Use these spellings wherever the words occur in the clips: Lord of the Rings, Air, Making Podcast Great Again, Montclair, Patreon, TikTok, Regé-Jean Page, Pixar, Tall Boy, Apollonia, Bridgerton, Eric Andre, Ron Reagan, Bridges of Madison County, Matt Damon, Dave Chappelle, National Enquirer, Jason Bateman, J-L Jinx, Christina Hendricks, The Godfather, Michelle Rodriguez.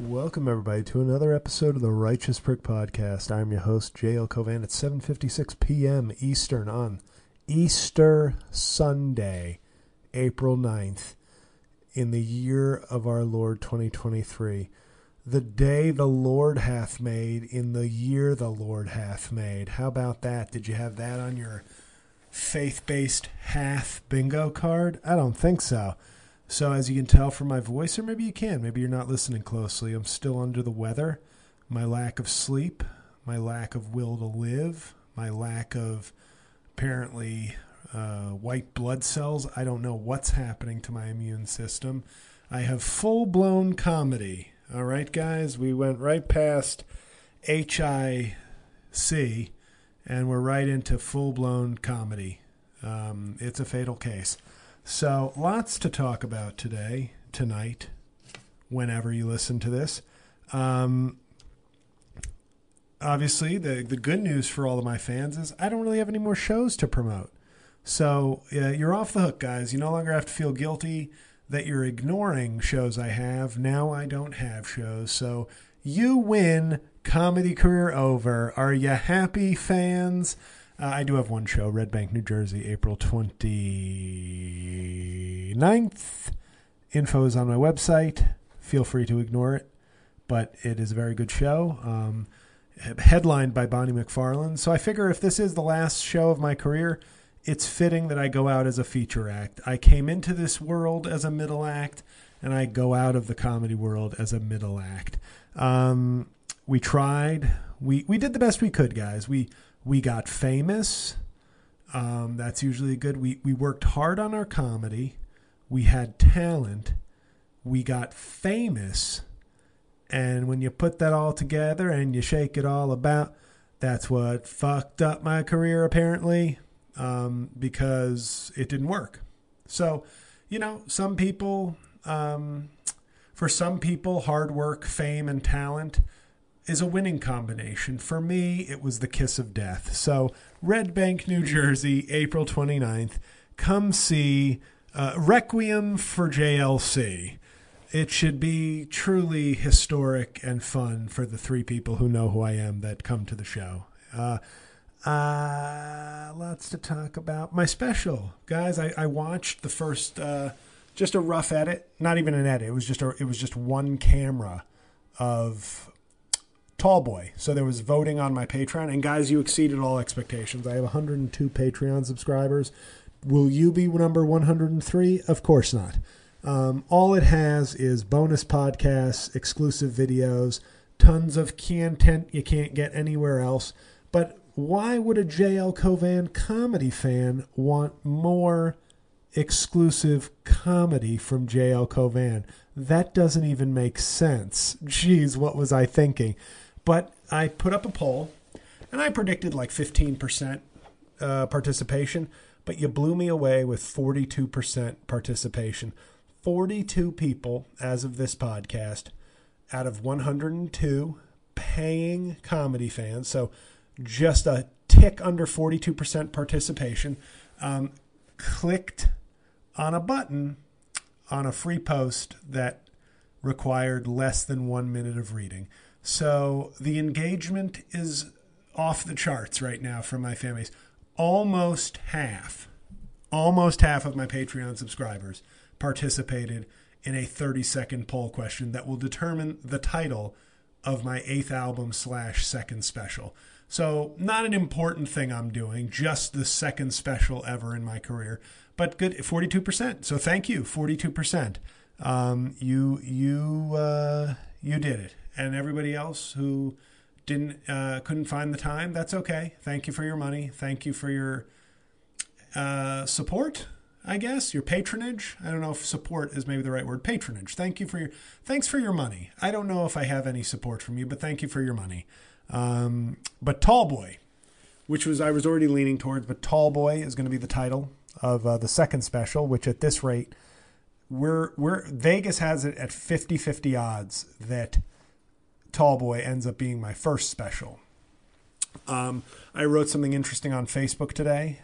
Welcome, everybody, to another episode of the Righteous Prick Podcast. I'm your host, J.L. Cauvin. It's 7:56 p.m. Eastern on Easter Sunday, April 9th, in the year of our Lord 2023. The day the Lord hath made, in the year the Lord hath made. How about that? Did you have that on your faith-based hath bingo card? I don't think so. So as you can tell from my voice, or maybe you can, maybe you're not listening closely, I'm still under the weather. My lack of sleep, my lack of will to live, my lack of apparently white blood cells. I don't know what's happening to my immune system. I have full-blown comedy. All right, guys, we went right past HIC, and we're right into full-blown comedy. It's a fatal case. So lots to talk about today, tonight, whenever you listen to this. Obviously, the good news for all of my fans is I don't really have any more shows to promote. So you're off the hook, guys. You no longer have to feel guilty that you're ignoring shows I have. Now I don't have shows. So you win. Comedy career over. Are you happy, fans? I do have one show, Red Bank, New Jersey, April 29th. Info is on my website. Feel free to ignore it, but it is a very good show, headlined by Bonnie McFarlane. So I figure if this is the last show of my career, it's fitting that I go out as a feature act. I came into this world as a middle act, and I go out of the comedy world as a middle act. We tried. We did the best we could, guys. We got famous. That's usually good. We worked hard on our comedy. We had talent. We got famous. And when you put that all together and you shake it all about, that's what fucked up my career, apparently, because it didn't work. So, you know, some people, for some people, hard work, fame, and talent is a winning combination. For me, it was the kiss of death. So Red Bank, New Jersey, April 29th. Come see Requiem for JLC. It should be truly historic and fun for the three people who know who I am that come to the show. Lots to talk about. My special, guys, I watched the first, just a rough edit, not even an edit. It was just one camera of Tall Boy. So there was voting on my Patreon. And guys, you exceeded all expectations. I have 102 Patreon subscribers. Will you be number 103? Of course not. All it has is bonus podcasts, exclusive videos, tons of content you can't get anywhere else. But why would a J.L. Cauvin comedy fan want more exclusive comedy from J.L. Cauvin? That doesn't even make sense. Jeez, what was I thinking? But I put up a poll, and I predicted like 15% participation, but you blew me away with 42% participation. 42 people, as of this podcast, out of 102 paying comedy fans, so just a tick under 42% participation, clicked on a button on a free post that required less than 1 minute of reading. So the engagement is off the charts right now from my fan base. Almost half of my Patreon subscribers participated in a 30-second poll question that will determine the title of my 8th album / second special. So not an important thing I'm doing, just the second special ever in my career, but good, 42%. So thank you, 42%. You did it. And everybody else who couldn't find the time, that's okay. Thank you for your money. Thank you for your support, I guess, your patronage. I don't know if support is maybe the right word. Patronage. Thanks for your money. I don't know if I have any support from you, but thank you for your money. But Tall Boy, I was already leaning towards, but Tall Boy is going to be the title of the second special, which at this rate, Vegas has it at 50-50 odds that Tall Boy ends up being my first special. I wrote something interesting on Facebook today,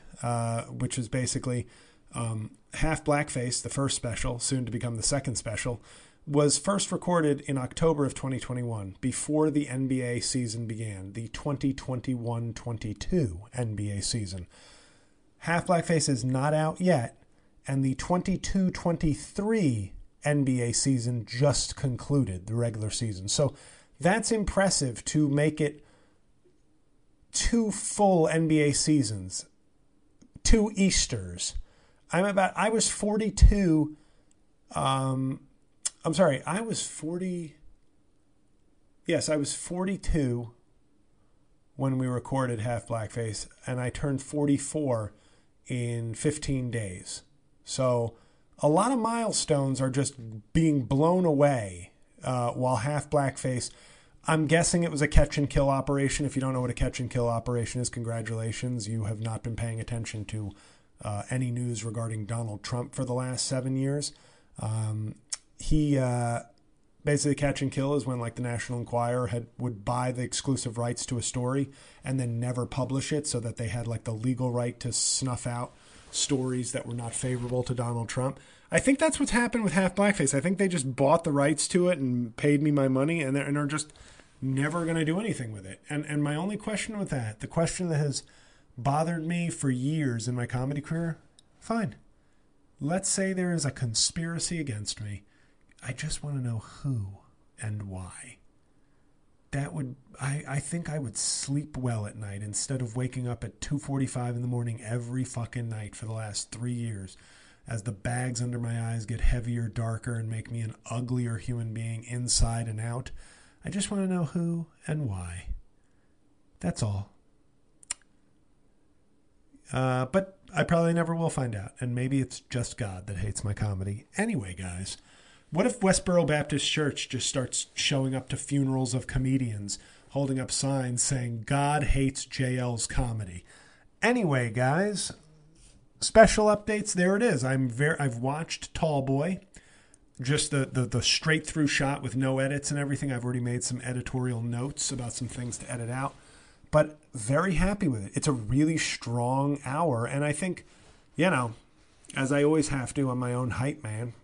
which is basically Half Blackface, the first special, soon to become the second special, was first recorded in October of 2021, before the NBA season began, the 2021-22 NBA season. Half Blackface is not out yet, and the 22-23 NBA season just concluded, the regular season. So that's impressive to make it two full NBA seasons, two Easters. I was 42. I was 42 when we recorded Half Blackface, and I turned 44 in 15 days. So a lot of milestones are just being blown away while Half Blackface, I'm guessing it was a catch and kill operation. If you don't know what a catch and kill operation is, congratulations. You have not been paying attention to any news regarding Donald Trump for the last 7 years. He basically, catch and kill is when like the National Enquirer would buy the exclusive rights to a story and then never publish it, so that they had like the legal right to snuff out stories that were not favorable to Donald Trump. I think that's what's happened with Half Blackface. I think they just bought the rights to it and paid me my money, and they're just never going to do anything with it. And my only question with that, the question that has bothered me for years in my comedy career, fine. Let's say there is a conspiracy against me. I just want to know who and why. I think I would sleep well at night instead of waking up at 2:45 in the morning every fucking night for the last 3 years as the bags under my eyes get heavier, darker, and make me an uglier human being inside and out. I just want to know who and why. That's all. But I probably never will find out, and maybe it's just God that hates my comedy. Anyway, guys, what if Westboro Baptist Church just starts showing up to funerals of comedians, holding up signs saying, God hates JL's comedy? Anyway, guys, special updates, there it is. I've watched Tall Boy, just the straight-through shot with no edits and everything. I've already made some editorial notes about some things to edit out, but very happy with it. It's a really strong hour, and I think, you know, as I always have to, I'm my own hype man.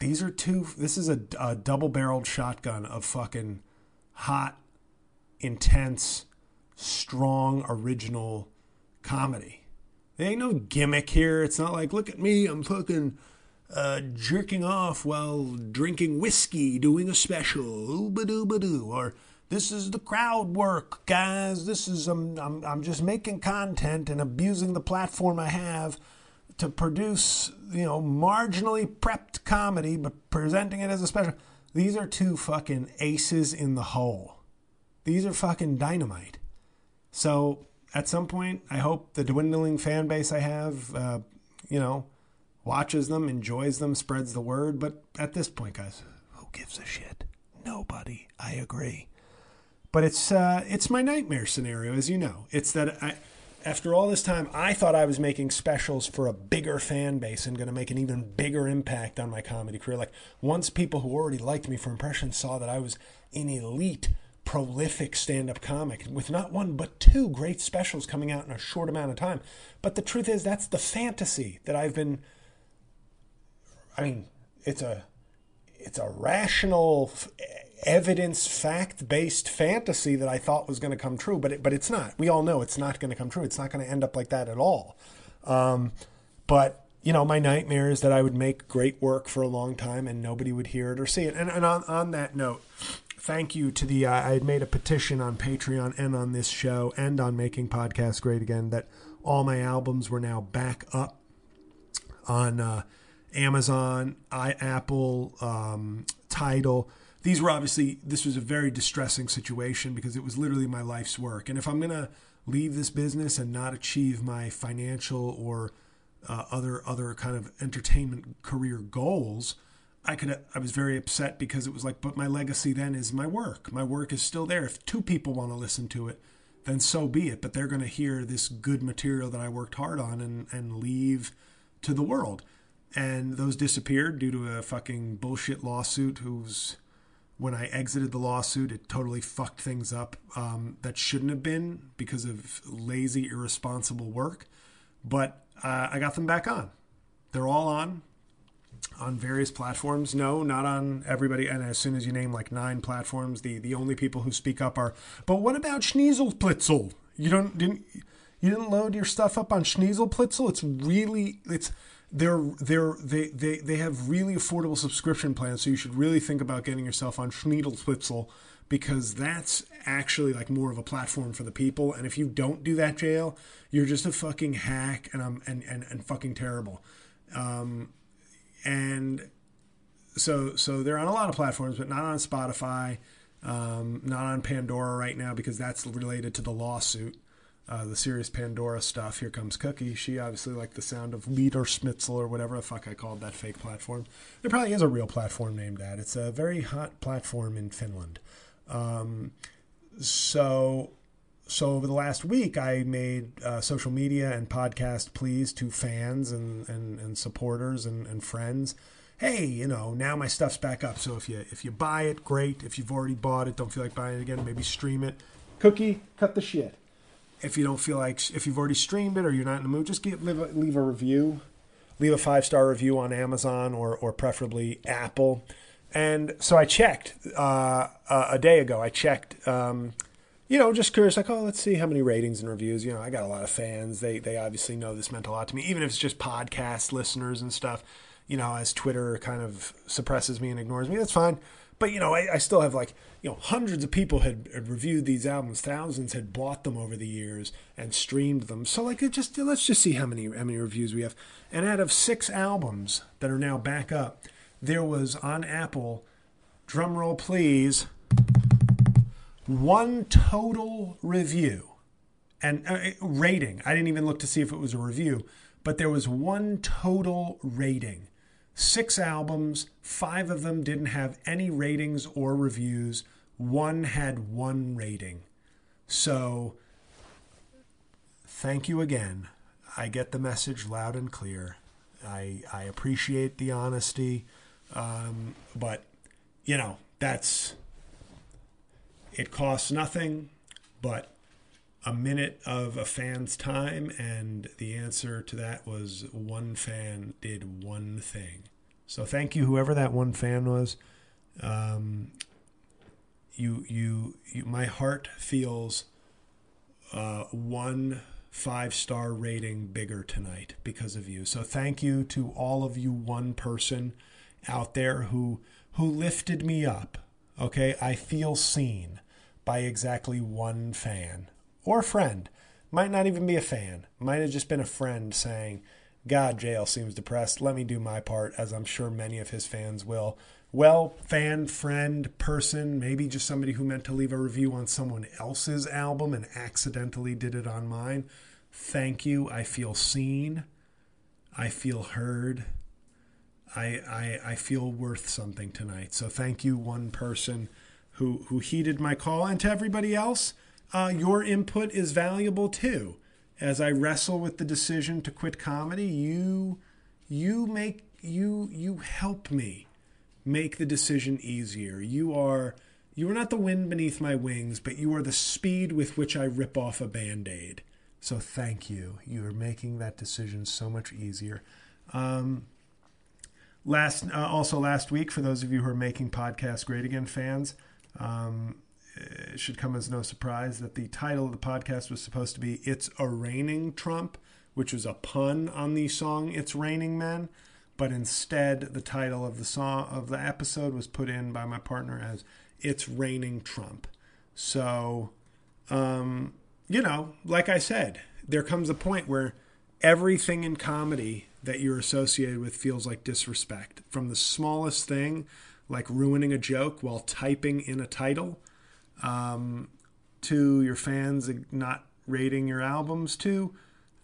This is a double-barreled shotgun of fucking hot, intense, strong, original comedy. There ain't no gimmick here. It's not like, look at me, I'm fucking jerking off while drinking whiskey, doing a special, ooba-dooba-doo, or this is the crowd work, guys. This is, I'm just making content and abusing the platform I have to produce, you know, marginally prepped comedy, but presenting it as a special. These are two fucking aces in the hole. These are fucking dynamite. So at some point, I hope the dwindling fan base I have, watches them, enjoys them, spreads the word. But at this point, guys, who gives a shit? Nobody. I agree. But it's my nightmare scenario, as you know. It's that after all this time, I thought I was making specials for a bigger fan base and going to make an even bigger impact on my comedy career. Like, once people who already liked me for impressions saw that I was an elite, prolific stand-up comic with not one but two great specials coming out in a short amount of time. But the truth is, that's the fantasy that I've been... I mean, it's a rational, evidence, fact-based fantasy that I thought was going to come true, but it's not. We all know it's not going to come true. It's not going to end up like that at all. But, you know, my nightmare is that I would make great work for a long time and nobody would hear it or see it. And on that note, thank you to the... I had made a petition on Patreon and on this show and on Making Podcast Great Again that all my albums were now back up on Amazon, Apple, Tidal. These were obviously, this was a very distressing situation because it was literally my life's work. And if I'm going to leave this business and not achieve my financial or other kind of entertainment career goals, I was very upset because it was like, but my legacy then is my work. My work is still there. If two people want to listen to it, then so be it. But they're going to hear this good material that I worked hard on and leave to the world. And those disappeared due to a fucking bullshit lawsuit when I exited the lawsuit, it totally fucked things up that shouldn't have been because of lazy, irresponsible work. But I got them back on. They're all on. on various platforms. No, not on everybody. And as soon as you name like 9 platforms, the only people who speak up are, but what about Schneezelplitzel? You didn't load your stuff up on Schneezelplitzel? They have really affordable subscription plans, so you should really think about getting yourself on Schneezelplitzel, because that's actually like more of a platform for the people. And if you don't do that, JL, you're just a fucking hack and fucking terrible. And so they're on a lot of platforms, but not on Spotify, not on Pandora right now, because that's related to the lawsuit, the serious Pandora stuff. Here comes Cookie. She obviously liked the sound of Liederschmitzel or whatever the fuck I called that fake platform. There probably is a real platform named that. It's a very hot platform in Finland. So over the last week, I made social media and podcast pleas to fans and supporters and friends. Hey, now my stuff's back up. So if you buy it, great. If you've already bought it, don't feel like buying it again, maybe stream it. Cookie, cut the shit. If you don't feel like, if you've already streamed it or you're not in the mood, just leave a review. Leave a 5-star review on Amazon or preferably Apple. And so I checked a day ago. I checked... just curious, like, oh, let's see how many ratings and reviews. I got a lot of fans. They obviously know this meant a lot to me, even if it's just podcast listeners and stuff, as Twitter kind of suppresses me and ignores me, that's fine. But, I still have like, hundreds of people had reviewed these albums. Thousands had bought them over the years and streamed them. So like, let's just see how many reviews we have. And out of 6 albums that are now back up, there was on Apple, drum roll please, 1 total review and rating. I didn't even look to see if it was a review, but there was 1 total rating. 6 albums, 5 of them didn't have any ratings or reviews. 1 had 1 rating. So thank you again. I get the message loud and clear. I appreciate the honesty, but that's... It costs nothing but a minute of a fan's time, and the answer to that was 1 fan did 1 thing. So thank you, whoever that 1 fan was. My heart feels 1 5-star rating bigger tonight because of you. So thank you to all of you 1 person out there who lifted me up. Okay, I feel seen by exactly 1 fan or friend. Might not even be a fan. Might have just been a friend saying, God, JL seems depressed. Let me do my part, as I'm sure many of his fans will. Well, fan, friend, person, maybe just somebody who meant to leave a review on someone else's album and accidentally did it on mine. Thank you. I feel seen. I feel heard. I feel worth something tonight. So thank you, 1 person who heeded my call. And to everybody else, your input is valuable too. As I wrestle with the decision to quit comedy, you help me make the decision easier. You are not the wind beneath my wings, but you are the speed with which I rip off a Band-Aid. So thank you. You are making that decision so much easier. Last week, for those of you who are making Podcast Great Again fans, it should come as no surprise that the title of the podcast was supposed to be It's a Raining Trump, which was a pun on the song It's Raining Men, but instead the title of the song of the episode was put in by my partner as It's Raining Trump. So, like I said, there comes a point where everything in comedy that you're associated with feels like disrespect, from the smallest thing, like ruining a joke while typing in a title, to your fans not rating your albums, to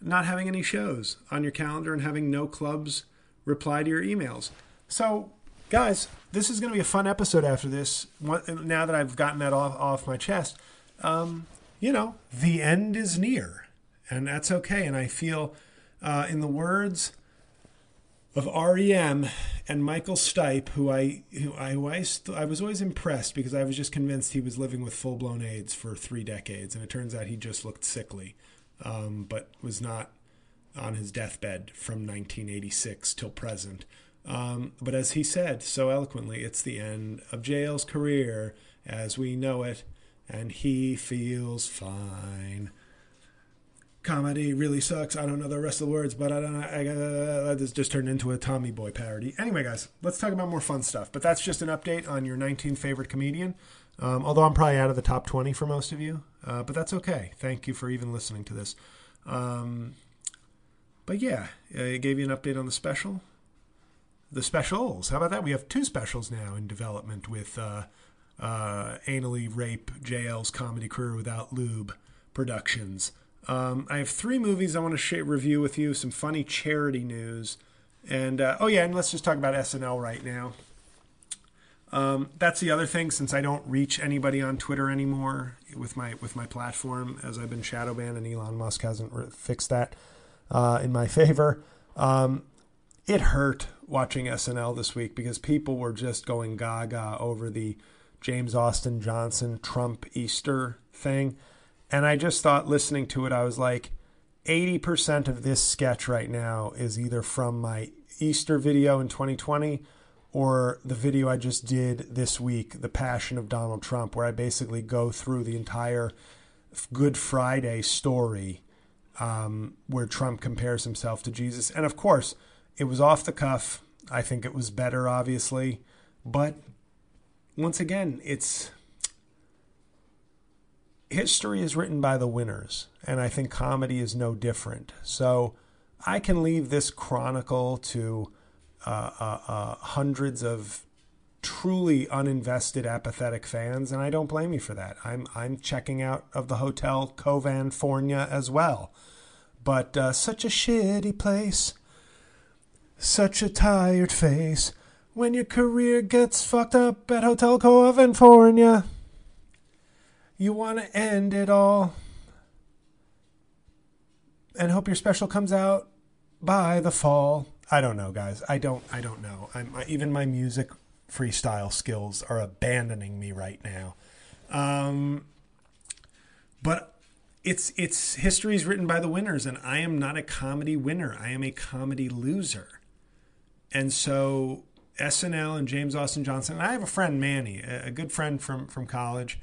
not having any shows on your calendar and having no clubs reply to your emails. So guys, this is going to be a fun episode after this. Now that I've gotten that off my chest, the end is near, and that's okay. And I feel, in the words of REM and Michael Stipe, who I was always impressed, because I was just convinced he was living with full-blown AIDS for 3 decades, and it turns out he just looked sickly, but was not on his deathbed from 1986 till present. But as he said so eloquently, it's the end of JL's career as we know it, and he feels fine. Comedy really sucks. I don't know the rest of the words, but I don't know. This just turned into a Tommy Boy parody. Anyway, guys, let's talk about more fun stuff. But that's just an update on your 19 favorite comedian. Although I'm probably out of the top 20 for most of you. But that's okay. Thank you for even listening to this. But yeah, I gave you an update on the special. The specials. How about that? We have two specials now in development with Anally Rape JL's Comedy Career Without Lube Productions. I have three movies I want to review with you, some funny charity news. And, and let's just talk about SNL right now. That's the other thing, since I don't reach anybody on Twitter anymore with my platform, as I've been shadow banned, and Elon Musk hasn't fixed that in my favor. It hurt watching SNL this week because people were just going gaga over the James Austin Johnson Trump Easter thing. And I just thought, listening to it, I was like, 80% of this sketch right now is either from my Easter video in 2020 or the video I just did this week, The Passion of Donald Trump, where I basically go through the entire Good Friday story where Trump compares himself to Jesus. And, of course, it was off the cuff. I think it was better, obviously. But, once again, it's... history is written by the winners, and I think comedy is no different. So I can leave this chronicle to hundreds of truly uninvested, apathetic fans, and I don't blame you for that. I'm checking out of the Hotel Covan Fornia as well. But such a shitty place, such a tired face, when your career gets fucked up at Hotel Covan Fornia. You want to end it all and hope your special comes out by the fall. I don't know, guys. I don't know. Even my music freestyle skills are abandoning me right now. But it's history is written by the winners, and I am not a comedy winner. I am a comedy loser. And so SNL and James Austin Johnson, and I have a friend, Manny, a good friend from college,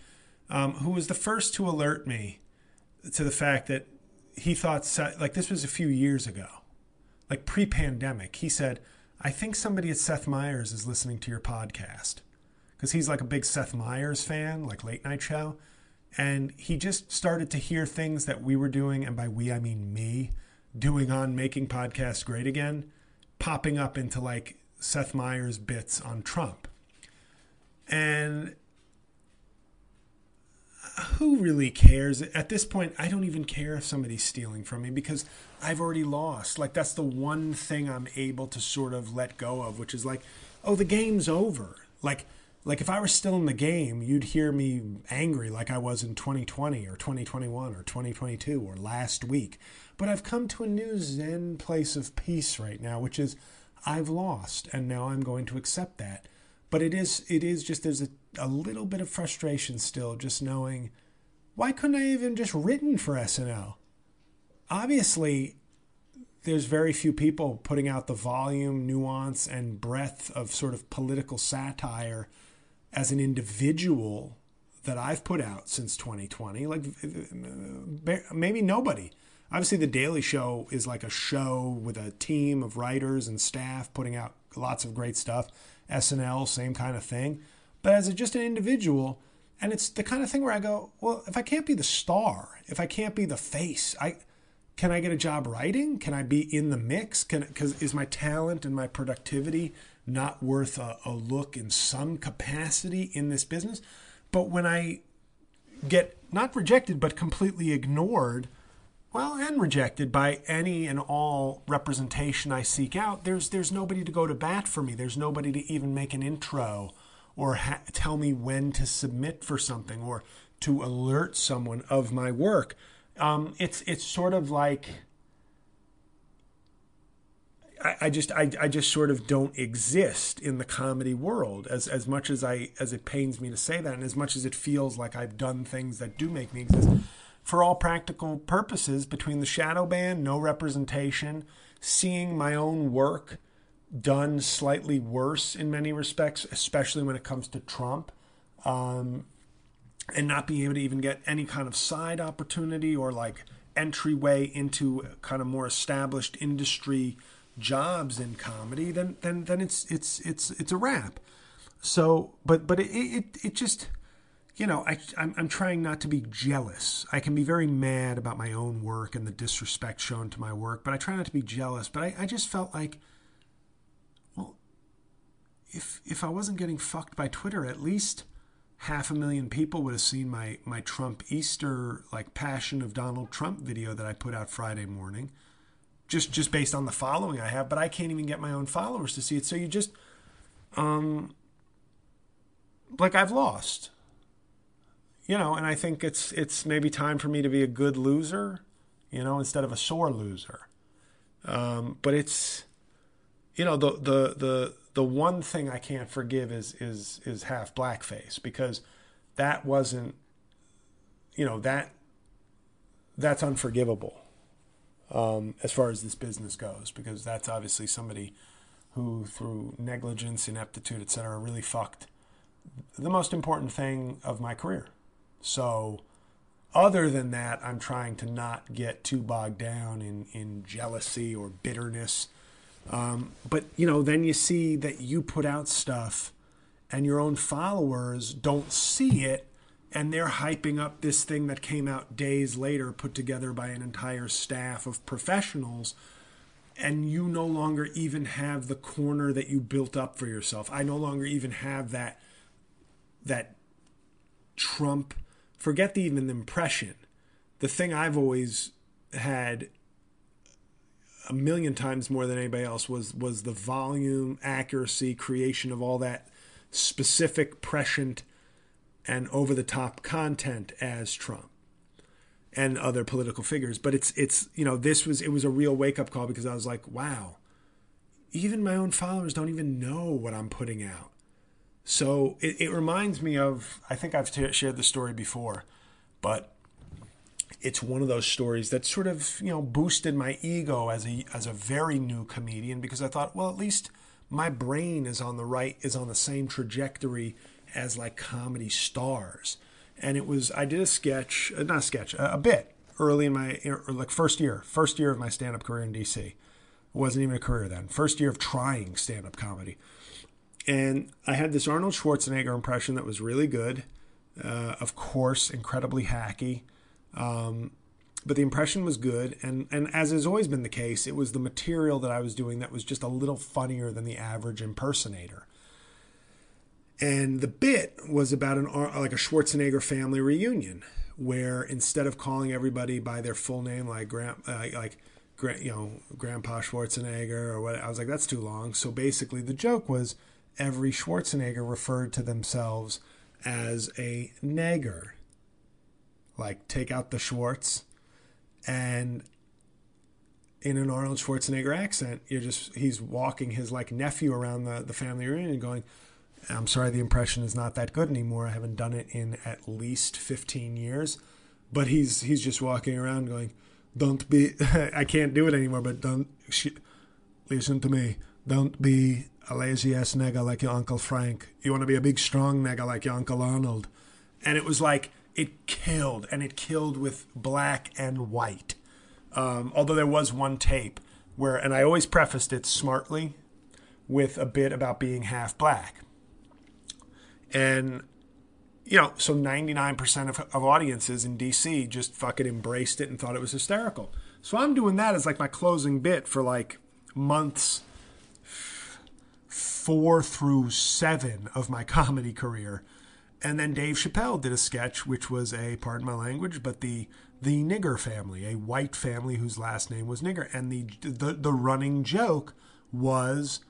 who was the first to alert me to the fact that he thought, like, this was a few years ago, like pre-pandemic. He said, I think somebody at Seth Meyers is listening to your podcast, because he's like a big Seth Meyers fan, like late night show. And he just started to hear things that we were doing, and by we, I mean me, doing on Making Podcast Great Again, popping up into like Seth Meyers bits on Trump. And... who really cares? At this point, I don't even care if somebody's stealing from me because I've already lost. Like, that's the one thing I'm able to sort of let go of, which is like, oh, the game's over. Like if I were still in the game, you'd hear me angry like I was in 2020 or 2021 or 2022 or last week. But I've come to a new zen place of peace right now, which is I've lost, and now I'm going to accept that. But it is just, there's a little bit of frustration still, just knowing, why couldn't I even just written for SNL? Obviously, there's very few people putting out the volume, nuance, and breadth of sort of political satire as an individual that I've put out since 2020. Like, maybe nobody. Obviously, The Daily Show is like a show with a team of writers and staff putting out lots of great stuff. SNL, same kind of thing. But as just an individual, and it's the kind of thing where I go, well, if I can't be the star, if I can't be the face, can I get a job writing? Can I be in the mix? Is my talent and my productivity not worth a look in some capacity in this business? But when I get not rejected, but completely ignored, well, and rejected by any and all representation I seek out, there's nobody to go to bat for me. There's nobody to even make an intro or tell me when to submit for something or to alert someone of my work. It's sort of like I just sort of don't exist in the comedy world, as much as it pains me to say that, and as much as it feels like I've done things that do make me exist. For all practical purposes, between the shadow ban, no representation, seeing my own work done slightly worse in many respects, especially when it comes to Trump, and not being able to even get any kind of side opportunity or like entryway into kind of more established industry jobs in comedy, then it's a wrap. So, but it just, you know, I'm trying not to be jealous. I can be very mad about my own work and the disrespect shown to my work, but I try not to be jealous. But I just felt like, well, if I wasn't getting fucked by Twitter, at least 500,000 people would have seen my Trump Easter, like, Passion of Donald Trump video that I put out Friday morning, just based on the following I have. But I can't even get my own followers to see it. So you just, like, I've lost. You know, and I think it's maybe time for me to be a good loser, you know, instead of a sore loser. But it's, you know, the one thing I can't forgive is Half Blackface, because that wasn't, you know, that's unforgivable, as far as this business goes, because that's obviously somebody who, through negligence, ineptitude, et cetera, really fucked the most important thing of my career. So other than that, I'm trying to not get too bogged down in jealousy or bitterness. But, you know, then you see that you put out stuff and your own followers don't see it, and they're hyping up this thing that came out days later, put together by an entire staff of professionals, and you no longer even have the corner that you built up for yourself. I no longer even have that Trump... Forget even the impression. The thing I've always had 1,000,000 times more than anybody else was the volume, accuracy, creation of all that specific, prescient, and over-the-top content as Trump and other political figures. But it's you know, it was a real wake-up call, because I was like, wow, even my own followers don't even know what I'm putting out. So it reminds me of, I think I've shared the story before, but it's one of those stories that sort of, you know, boosted my ego as a very new comedian, because I thought, well, at least my brain is on the same trajectory as, like, comedy stars. And I did a bit early in my, or like, first year of my stand-up career in DC. It wasn't even a career then. First year of trying stand-up comedy. And I had this Arnold Schwarzenegger impression that was really good, of course, incredibly hacky, but the impression was good. And as has always been the case, it was the material that I was doing that was just a little funnier than the average impersonator. And the bit was about a Schwarzenegger family reunion, where instead of calling everybody by their full name, Grandpa Schwarzenegger or what, I was like, that's too long. So basically, the joke was, every Schwarzenegger referred to themselves as a nagger, like, take out the Schwartz, and in an Arnold Schwarzenegger accent, he's walking his, like, nephew around the family reunion going, I'm sorry, the impression is not that good anymore. I haven't done it in at least 15 years, but he's just walking around going, don't be, I can't do it anymore, but listen to me, don't be a lazy ass nigga like your Uncle Frank. You want to be a big strong nigga like your Uncle Arnold. And it was like, it killed with black and white. Although there was one tape where, and I always prefaced it smartly with a bit about being half black. And, you know, so 99% of audiences in DC just fucking embraced it and thought it was hysterical. So I'm doing that as, like, my closing bit for, like, months 4 through 7 of my comedy career. And then Dave Chappelle did a sketch, which was pardon my language, but the nigger family, a white family whose last name was nigger. And the running joke was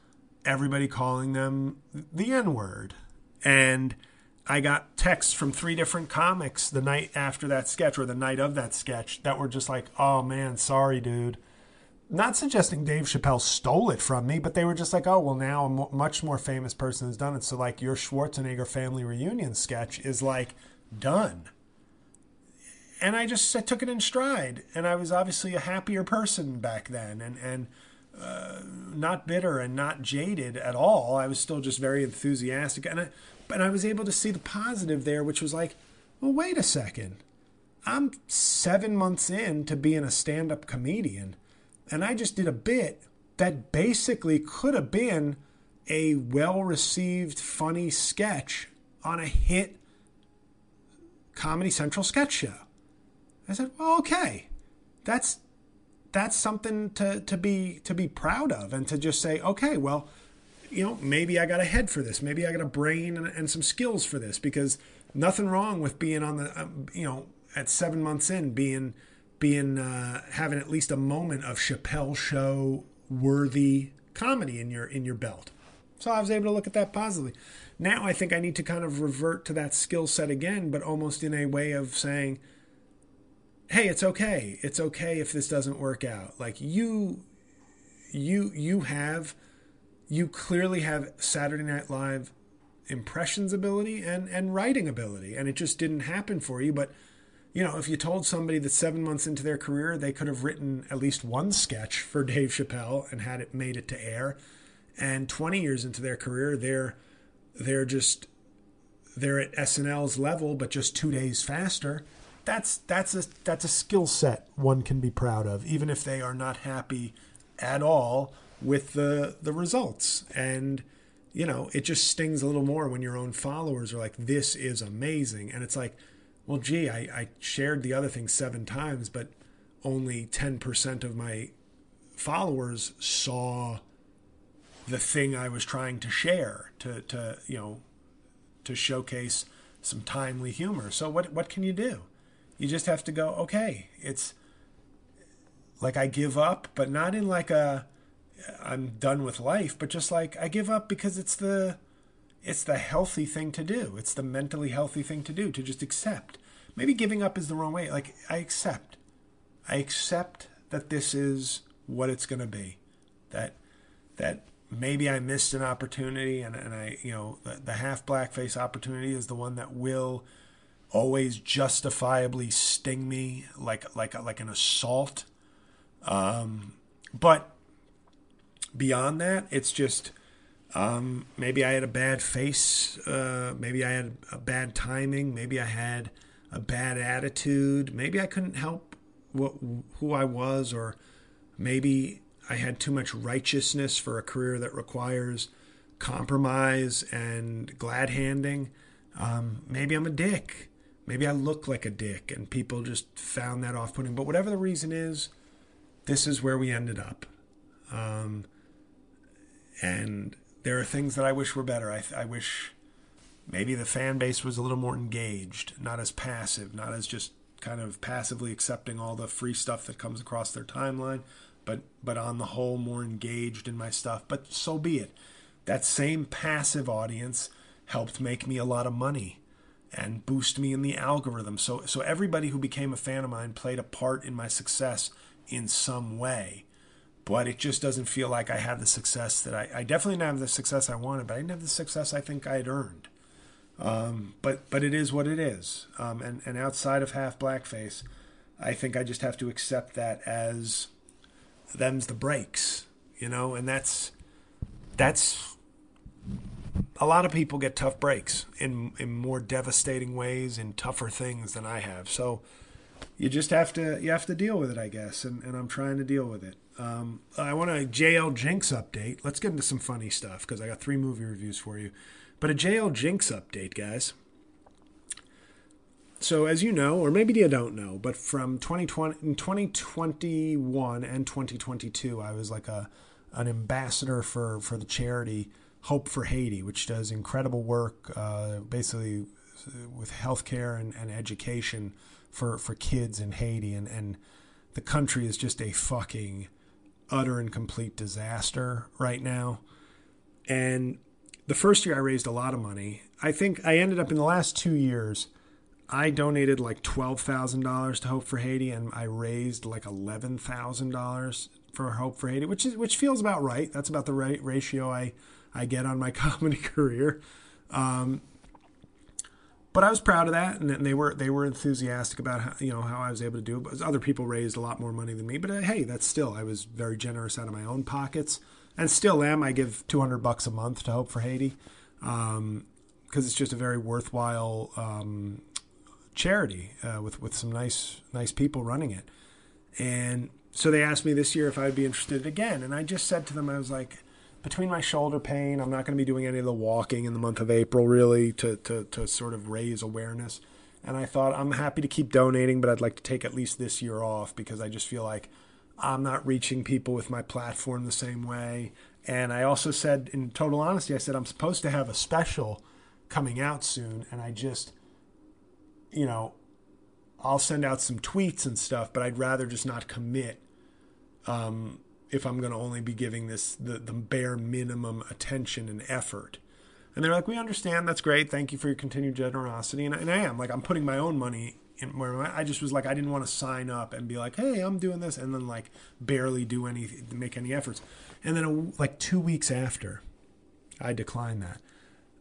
everybody calling them the N-word. And I got texts from 3 different comics the night after that sketch, or the night of that sketch, that were just like, oh man, sorry, dude. Not suggesting Dave Chappelle stole it from me, but they were just like, oh, well, now a much more famous person has done it. So, like, your Schwarzenegger family reunion sketch is, like, done. And I took it in stride. And I was obviously a happier person back then. And not bitter and not jaded at all. I was still just very enthusiastic. But I was able to see the positive there, which was like, well, wait a second. I'm 7 months in to being a stand-up comedian, and I just did a bit that basically could have been a well-received, funny sketch on a hit Comedy Central sketch show. I said, well, okay, that's something to be proud of, and to just say, okay, well, you know, maybe I got a head for this. Maybe I got a brain and some skills for this, because nothing wrong with being on the, you know, at 7 months in having at least a moment of Chappelle show worthy comedy in your belt. So I was able to look at that positively. Now I think I need to kind of revert to that skill set again, but almost in a way of saying, hey, it's okay. It's okay if this doesn't work out. Like you clearly have Saturday Night Live impressions ability and writing ability, and it just didn't happen for you. But, you know, if you told somebody that 7 months into their career, they could have written at least one sketch for Dave Chappelle and had it made it to air, and 20 years into their career, they're at SNL's level, but just 2 days faster. That's a skill set one can be proud of, even if they are not happy at all with the results. And, you know, it just stings a little more when your own followers are like, this is amazing. And it's like, well, gee, I shared the other thing 7 times, but only 10% of my followers saw the thing I was trying to share to showcase some timely humor. So what can you do? You just have to go, okay, it's like, I give up, but not in like a, I'm done with life, but just like, I give up because it's the healthy thing to do. It's the mentally healthy thing to do, to just accept. Maybe giving up is the wrong way. Like, I accept that this is what it's going to be, that maybe I missed an opportunity, and I, you know, the half blackface opportunity is the one that will always justifiably sting me like an assault. But beyond that, it's just, maybe I had a bad face. Maybe I had a bad timing. Maybe I had a bad attitude. Maybe I couldn't help who I was, or maybe I had too much righteousness for a career that requires compromise and glad handing. Maybe I'm a dick. Maybe I look like a dick, and people just found that off-putting. But whatever the reason is, this is where we ended up. And there are things that I wish were better. I wish maybe the fan base was a little more engaged, not as passive, not as just kind of passively accepting all the free stuff that comes across their timeline, but on the whole more engaged in my stuff. But so be it. That same passive audience helped make me a lot of money and boost me in the algorithm. So everybody who became a fan of mine played a part in my success in some way. But it just doesn't feel like I have the success that I definitely didn't have the success I wanted, but I didn't have the success I think I had earned. But it is what it is. And outside of half blackface, I think I just have to accept that as them's the breaks, you know, and that's a lot of people get tough breaks in more devastating ways, in tougher things than I have. So you just have to deal with it, I guess. And I'm trying to deal with it. I want a J.L. Jinx update. Let's get into some funny stuff, because I got 3 movie reviews for you. But a J.L. Jinx update, guys. So as you know, or maybe you don't know, but from 2021 and 2022, I was like an ambassador for the charity Hope for Haiti, which does incredible work basically with healthcare and education for kids in Haiti. And the country is just a fucking utter and complete disaster right now. And the first year I raised a lot of money. I think I ended up in the last 2 years, I donated like $12,000 to Hope for Haiti, and I raised like $11,000 for Hope for Haiti, which feels about right. That's about the right ratio I get on my comedy career. But I was proud of that, and they were enthusiastic about how I was able to do it. But other people raised a lot more money than me. But hey, that's still, I was very generous out of my own pockets, and still am. I give $200 a month to Hope for Haiti, because it's just a very worthwhile charity with some nice people running it. And so they asked me this year if I would be interested again, and I just said to them, I was like, between my shoulder pain, I'm not going to be doing any of the walking in the month of April, really, to sort of raise awareness. And I thought, I'm happy to keep donating, but I'd like to take at least this year off, because I just feel like I'm not reaching people with my platform the same way. And I also said, in total honesty, I said, I'm supposed to have a special coming out soon, and I just, I'll send out some tweets and stuff, but I'd rather just not commit if I'm going to only be giving this the bare minimum attention and effort. And they're like, we understand. That's great. Thank you for your continued generosity. And I am. Like, I'm putting my own money in where I just was like, I didn't want to sign up and be like, hey, I'm doing this, and then like barely do any, make any efforts. And then like 2 weeks after I declined that,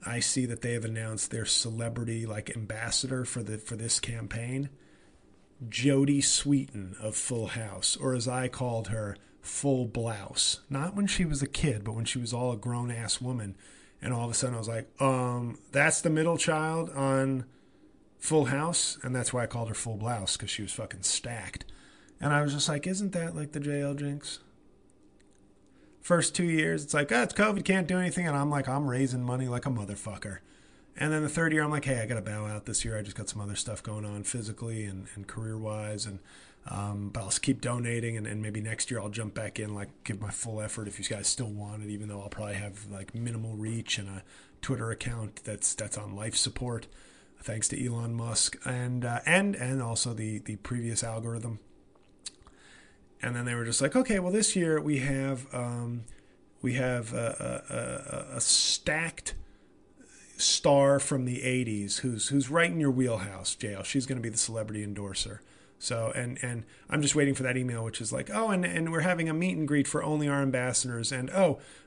I see that they have announced their celebrity like ambassador for this campaign, Jodie Sweetin of Full House, or as I called her, Full Blouse. Not when she was a kid, but when she was all a grown-ass woman. And all of a sudden I was like, that's the middle child on Full House. And that's why I called her Full Blouse, because she was fucking stacked. And I was just like, isn't that like the JL jinx? First 2 years, it's like, oh, it's COVID, can't do anything. And I'm like, I'm raising money like a motherfucker. And then the third year, I'm like, hey, I got to bow out this year. I just got some other stuff going on physically and career-wise. And but I'll keep donating, and maybe next year I'll jump back in, like give my full effort if you guys still want it, even though I'll probably have like minimal reach and a Twitter account that's on life support, thanks to Elon Musk and also the previous algorithm. And then they were just like, okay, well this year we have a stacked star from the 80s who's right in your wheelhouse, JL. She's going to be the celebrity endorser. So, and I'm just waiting for that email, which is like, oh, and we're having a meet and greet for only our ambassadors. And,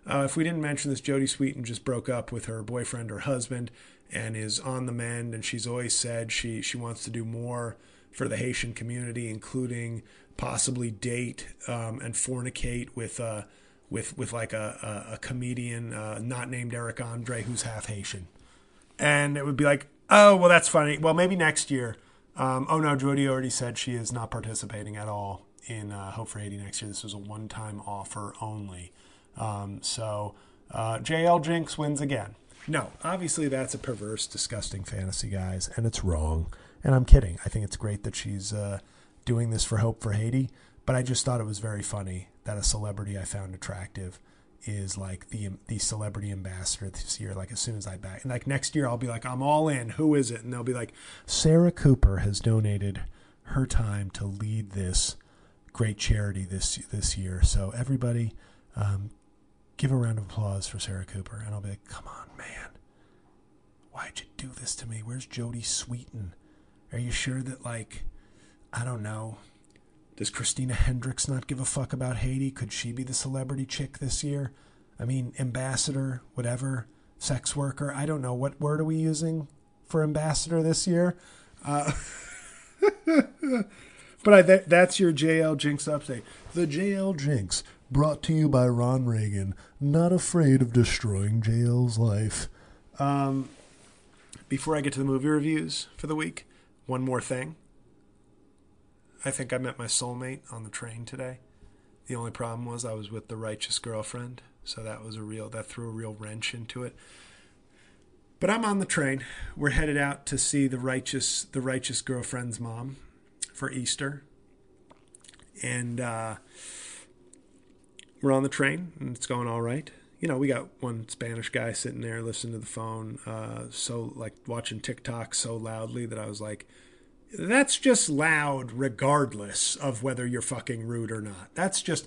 if we didn't mention this, Jodie Sweetin just broke up with her boyfriend or husband and is on the mend. And she's always said she wants to do more for the Haitian community, including possibly date and fornicate with like a comedian not named Eric Andre, who's half Haitian. And it would be like, oh, well, that's funny. Well, maybe next year. Oh no, Jodie already said she is not participating at all in Hope for Haiti next year. This was a one-time offer only. So JL Jinx wins again. No, obviously that's a perverse, disgusting fantasy, guys, and it's wrong. And I'm kidding. I think it's great that she's doing this for Hope for Haiti, but I just thought it was very funny that a celebrity I found attractive is like the celebrity ambassador this year. Like as soon as I back, and like next year I'll be like, I'm all in, who is it? And they'll be like, Sarah Cooper has donated her time to lead this great charity this year. So everybody give a round of applause for Sarah Cooper. And I'll be like, come on, man, why'd you do this to me? Where's Jodie Sweetin? Are you sure that, like, I don't know, does Christina Hendricks not give a fuck about Haiti? Could she be the celebrity chick this year? I mean, ambassador, whatever, sex worker. I don't know. What word are we using for ambassador this year? But that's your JL Jinx update. The JL Jinx, brought to you by Ron Reagan, not afraid of destroying JL's life. Before I get to the movie reviews for the week, one more thing. I think I met my soulmate on the train today. The only problem was I was with the righteous girlfriend, so that threw a real wrench into it. But I'm on the train. We're headed out to see the righteous girlfriend's mom for Easter, and we're on the train, and it's going all right. We got one Spanish guy sitting there listening to the phone, so like watching TikTok so loudly that I was like, that's just loud regardless of whether you're fucking rude or not. That's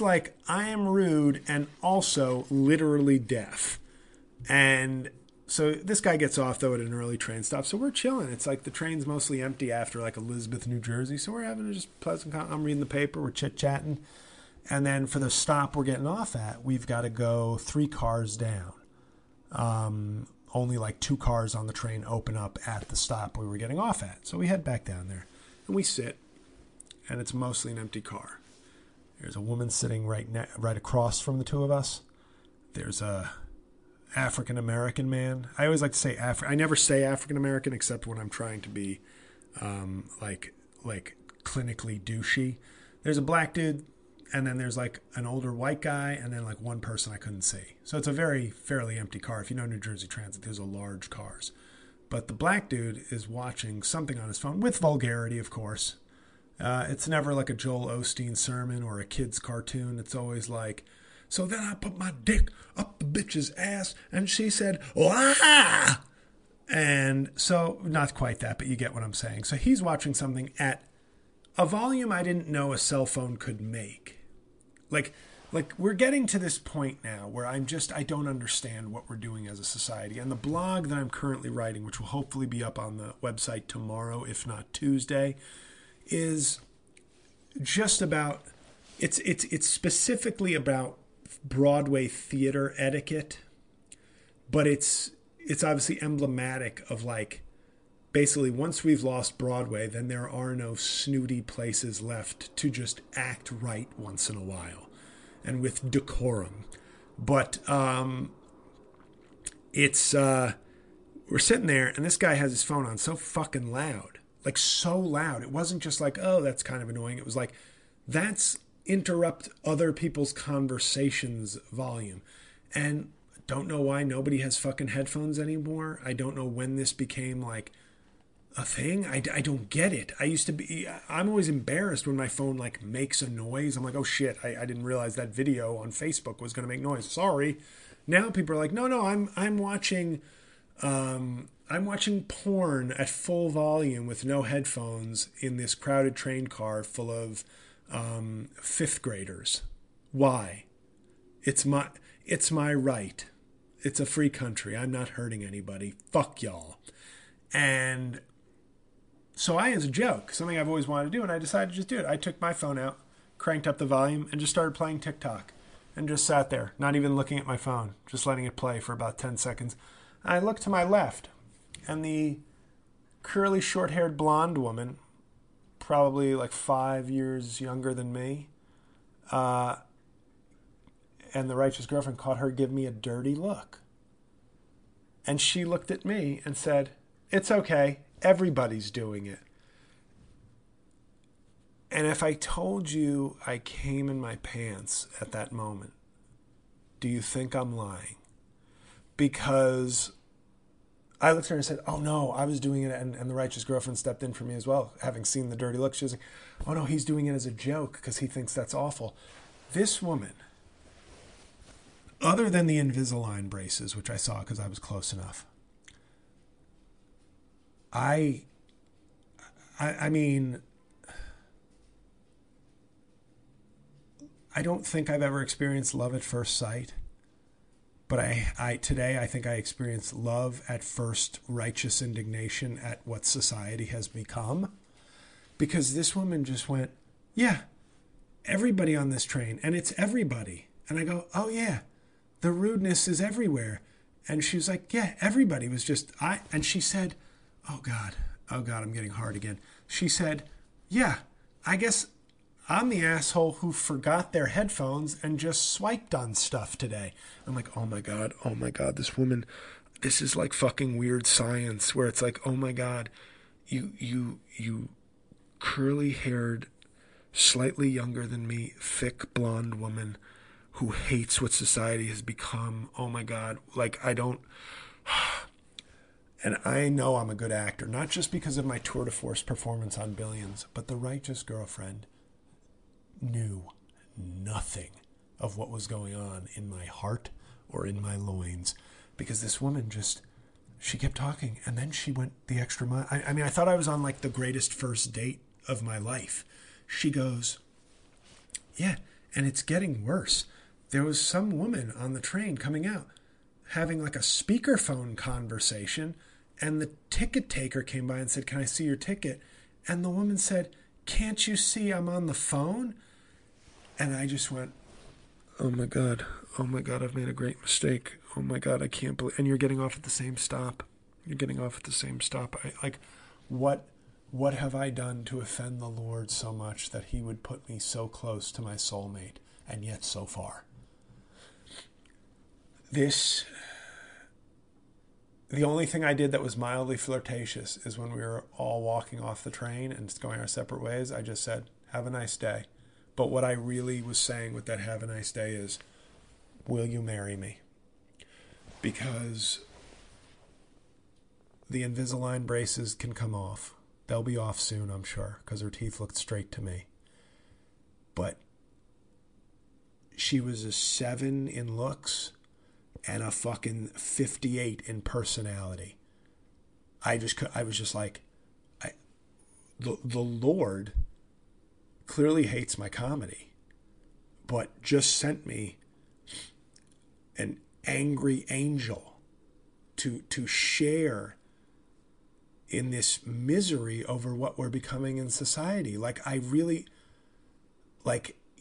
like, I am rude and also literally deaf. And so this guy gets off, though, at an early train stop. So we're chilling. It's like the train's mostly empty after like Elizabeth, New Jersey. So we're having just pleasant I'm reading the paper. We're chit-chatting. And then for the stop we're getting off at, we've got to go 3 cars down only like two cars on the train open up at the stop we were getting off at. So we head back down there and we sit, and it's mostly an empty car. There's a woman sitting right across from the two of us. There's a African-American man. I always like to say I never say African-American except when I'm trying to be like clinically douchey. There's a black dude, and then there's like an older white guy, and then like one person I couldn't see. So it's a fairly empty car. If you know New Jersey Transit, those are large cars. But the black dude is watching something on his phone with vulgarity, of course. It's never like a Joel Osteen sermon or a kid's cartoon. It's always like, so then I put my dick up the bitch's ass and she said, "Wah!" And so not quite that, but you get what I'm saying. So he's watching something at a volume I didn't know a cell phone could make. Like we're getting to this point now where I don't understand what we're doing as a society. And the blog that I'm currently writing, which will hopefully be up on the website tomorrow, if not Tuesday, is just about it's specifically about Broadway theater etiquette, but it's obviously emblematic of like basically once we've lost Broadway, then there are no snooty places left to just act right once in a while and with decorum. But we're sitting there and this guy has his phone on so fucking loud. Like so loud. It wasn't just like, oh, that's kind of annoying. It was like, that's interrupt other people's conversations volume. And I don't know why nobody has fucking headphones anymore. I don't know when this became like a thing. I don't get it. I'm always embarrassed when my phone like makes a noise. I'm like, oh shit, I didn't realize that video on Facebook was going to make noise. Sorry. Now people are like, no, I'm watching... I'm watching porn at full volume with no headphones in this crowded train car full of fifth graders. Why? It's my right. It's a free country. I'm not hurting anybody. Fuck y'all. And so as a joke, something I've always wanted to do, and I decided to just do it. I took my phone out, cranked up the volume, and just started playing TikTok. And just sat there, not even looking at my phone, just letting it play for about 10 seconds. I looked to my left. And the curly, short-haired blonde woman, probably like 5 years younger than me, and the righteous girlfriend caught her give me a dirty look. And she looked at me and said, "It's okay, everybody's doing it." And if I told you I came in my pants at that moment, do you think I'm lying? Because... I looked at her and said, "Oh no, I was doing it," and the righteous girlfriend stepped in for me as well, having seen the dirty look. She was like, "Oh no, he's doing it as a joke because he thinks that's awful." This woman, other than the Invisalign braces, which I saw because I was close enough, I mean, I don't think I've ever experienced love at first sight. But I think I experienced love at first, righteous indignation at what society has become. Because this woman just went, "Yeah, everybody on this train, and it's everybody." And I go, "Oh yeah, the rudeness is everywhere." And she was like, "Yeah, everybody was just I." And she said, "Oh God, I'm getting hard again." She said, "Yeah, I guess I'm the asshole who forgot their headphones and just swiped on stuff today." I'm like, oh my God, this woman, this is like fucking weird science where it's like, oh my God, you curly haired, slightly younger than me, thick blonde woman who hates what society has become. Oh my God. Like and I know I'm a good actor, not just because of my tour de force performance on Billions, but the righteous girlfriend knew nothing of what was going on in my heart or in my loins, because this woman she kept talking, and then she went the extra mile. I mean, I thought I was on like the greatest first date of my life. She goes, "Yeah, and it's getting worse. There was some woman on the train coming out having like a speakerphone conversation, and the ticket taker came by and said, 'Can I see your ticket?' And the woman said, 'Can't you see I'm on the phone?'" And I just went, oh my God, I've made a great mistake. oh my God, I can't believe, and you're getting off at the same stop. You're getting off at the same stop. What have I done to offend the Lord so much that he would put me so close to my soulmate and yet so far? The only thing I did that was mildly flirtatious is when we were all walking off the train and going our separate ways, I just said, have a nice day. But what I really was saying with that have a nice day is, will you marry me? Because the Invisalign braces can come off. They'll be off soon, I'm sure, because her teeth looked straight to me. But she was a 7 in looks and a fucking 58 in personality. I was just like, the Lord clearly hates my comedy, but just sent me an angry angel to share in this misery over what we're becoming in society.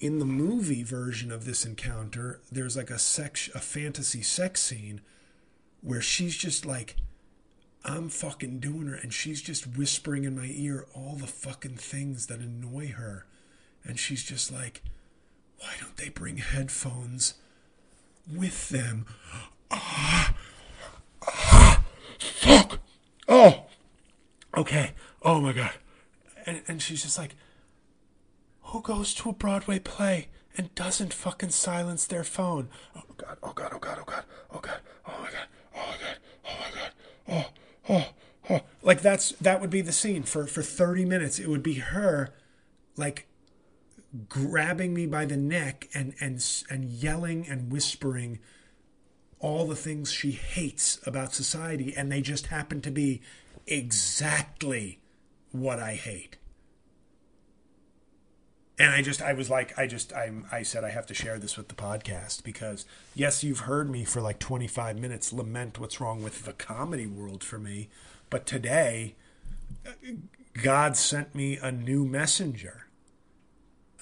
In the movie version of this encounter, there's like a fantasy sex scene where she's just like, I'm fucking doing her, and she's just whispering in my ear all the fucking things that annoy her. And she's just like, why don't they bring headphones with them? Fuck. Oh, okay. Oh my God. And she's just like, who goes to a Broadway play and doesn't fucking silence their phone? Oh God, oh God, oh God, oh God, oh God, oh my God, oh my God, oh my God, oh. Like that would be the scene for 30 minutes. It would be her like grabbing me by the neck and yelling and whispering all the things she hates about society. And they just happen to be exactly what I hate. And I said I have to share this with the podcast because, yes, you've heard me for like 25 minutes lament what's wrong with the comedy world for me. But today, God sent me a new messenger.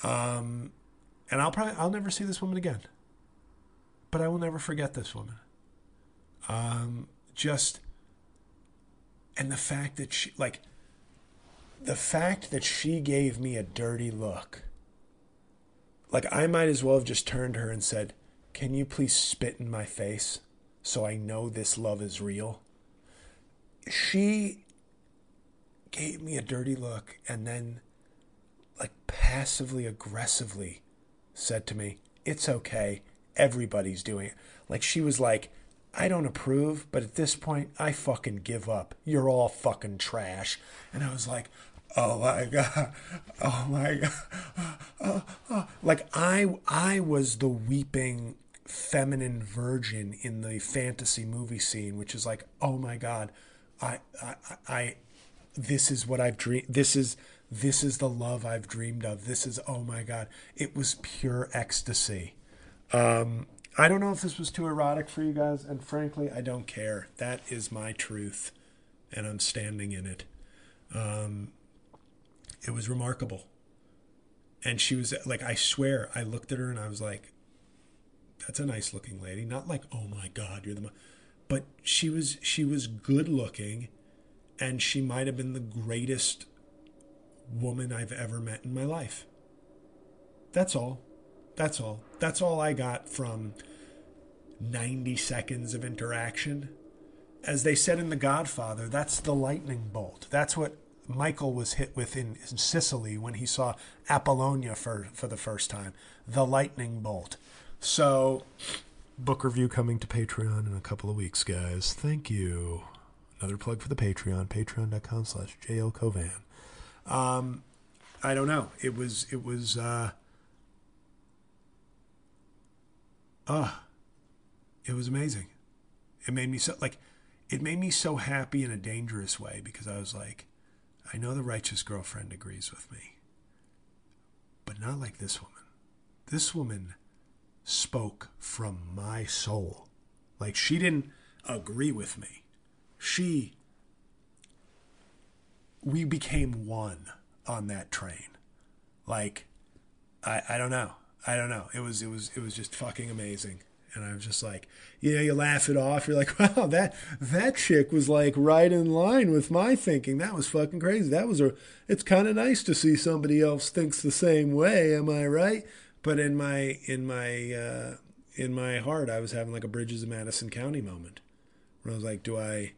And I'll never see this woman again. But I will never forget this woman. And the fact that she gave me a dirty look. Like, I might as well have just turned to her and said, can you please spit in my face so I know this love is real? She gave me a dirty look and then, like, passively aggressively said to me, it's okay, everybody's doing it. Like, she was like, I don't approve, but at this point, I fucking give up. You're all fucking trash. And I was like, oh my God, oh my God. Like, I was the weeping feminine virgin in the fantasy movie scene, which is like, oh my God, I this is what I've dreamed. This is the love I've dreamed of. This is, oh my God. It was pure ecstasy. I don't know if this was too erotic for you guys, and frankly, I don't care. That is my truth, and I'm standing in it. It was remarkable. And she was like, I swear, I looked at her and I was like, that's a nice looking lady. Not like, oh my God, you're the mom. But she was good looking, and she might have been the greatest woman I've ever met in my life. That's all. That's all. That's all I got from 90 seconds of interaction. As they said in The Godfather, that's the lightning bolt. That's what Michael was hit with in Sicily when he saw Apollonia for the first time. The lightning bolt. So, book review coming to Patreon in a couple of weeks, guys. Thank you. Another plug for the Patreon. Patreon.com/JL Cauvin. I don't know. It was amazing. It made me so happy in a dangerous way, because I was like, I know the righteous girlfriend agrees with me, but not like this woman. This woman spoke from my soul. Like, she didn't agree with me. We became one on that train. Like, I don't know. It was just fucking amazing. And I was just like, you know, you laugh it off. You're like, wow, that chick was like right in line with my thinking. That was fucking crazy. It's kind of nice to see somebody else thinks the same way. Am I right? But in my heart, I was having like a Bridges of Madison County moment where I was like, do I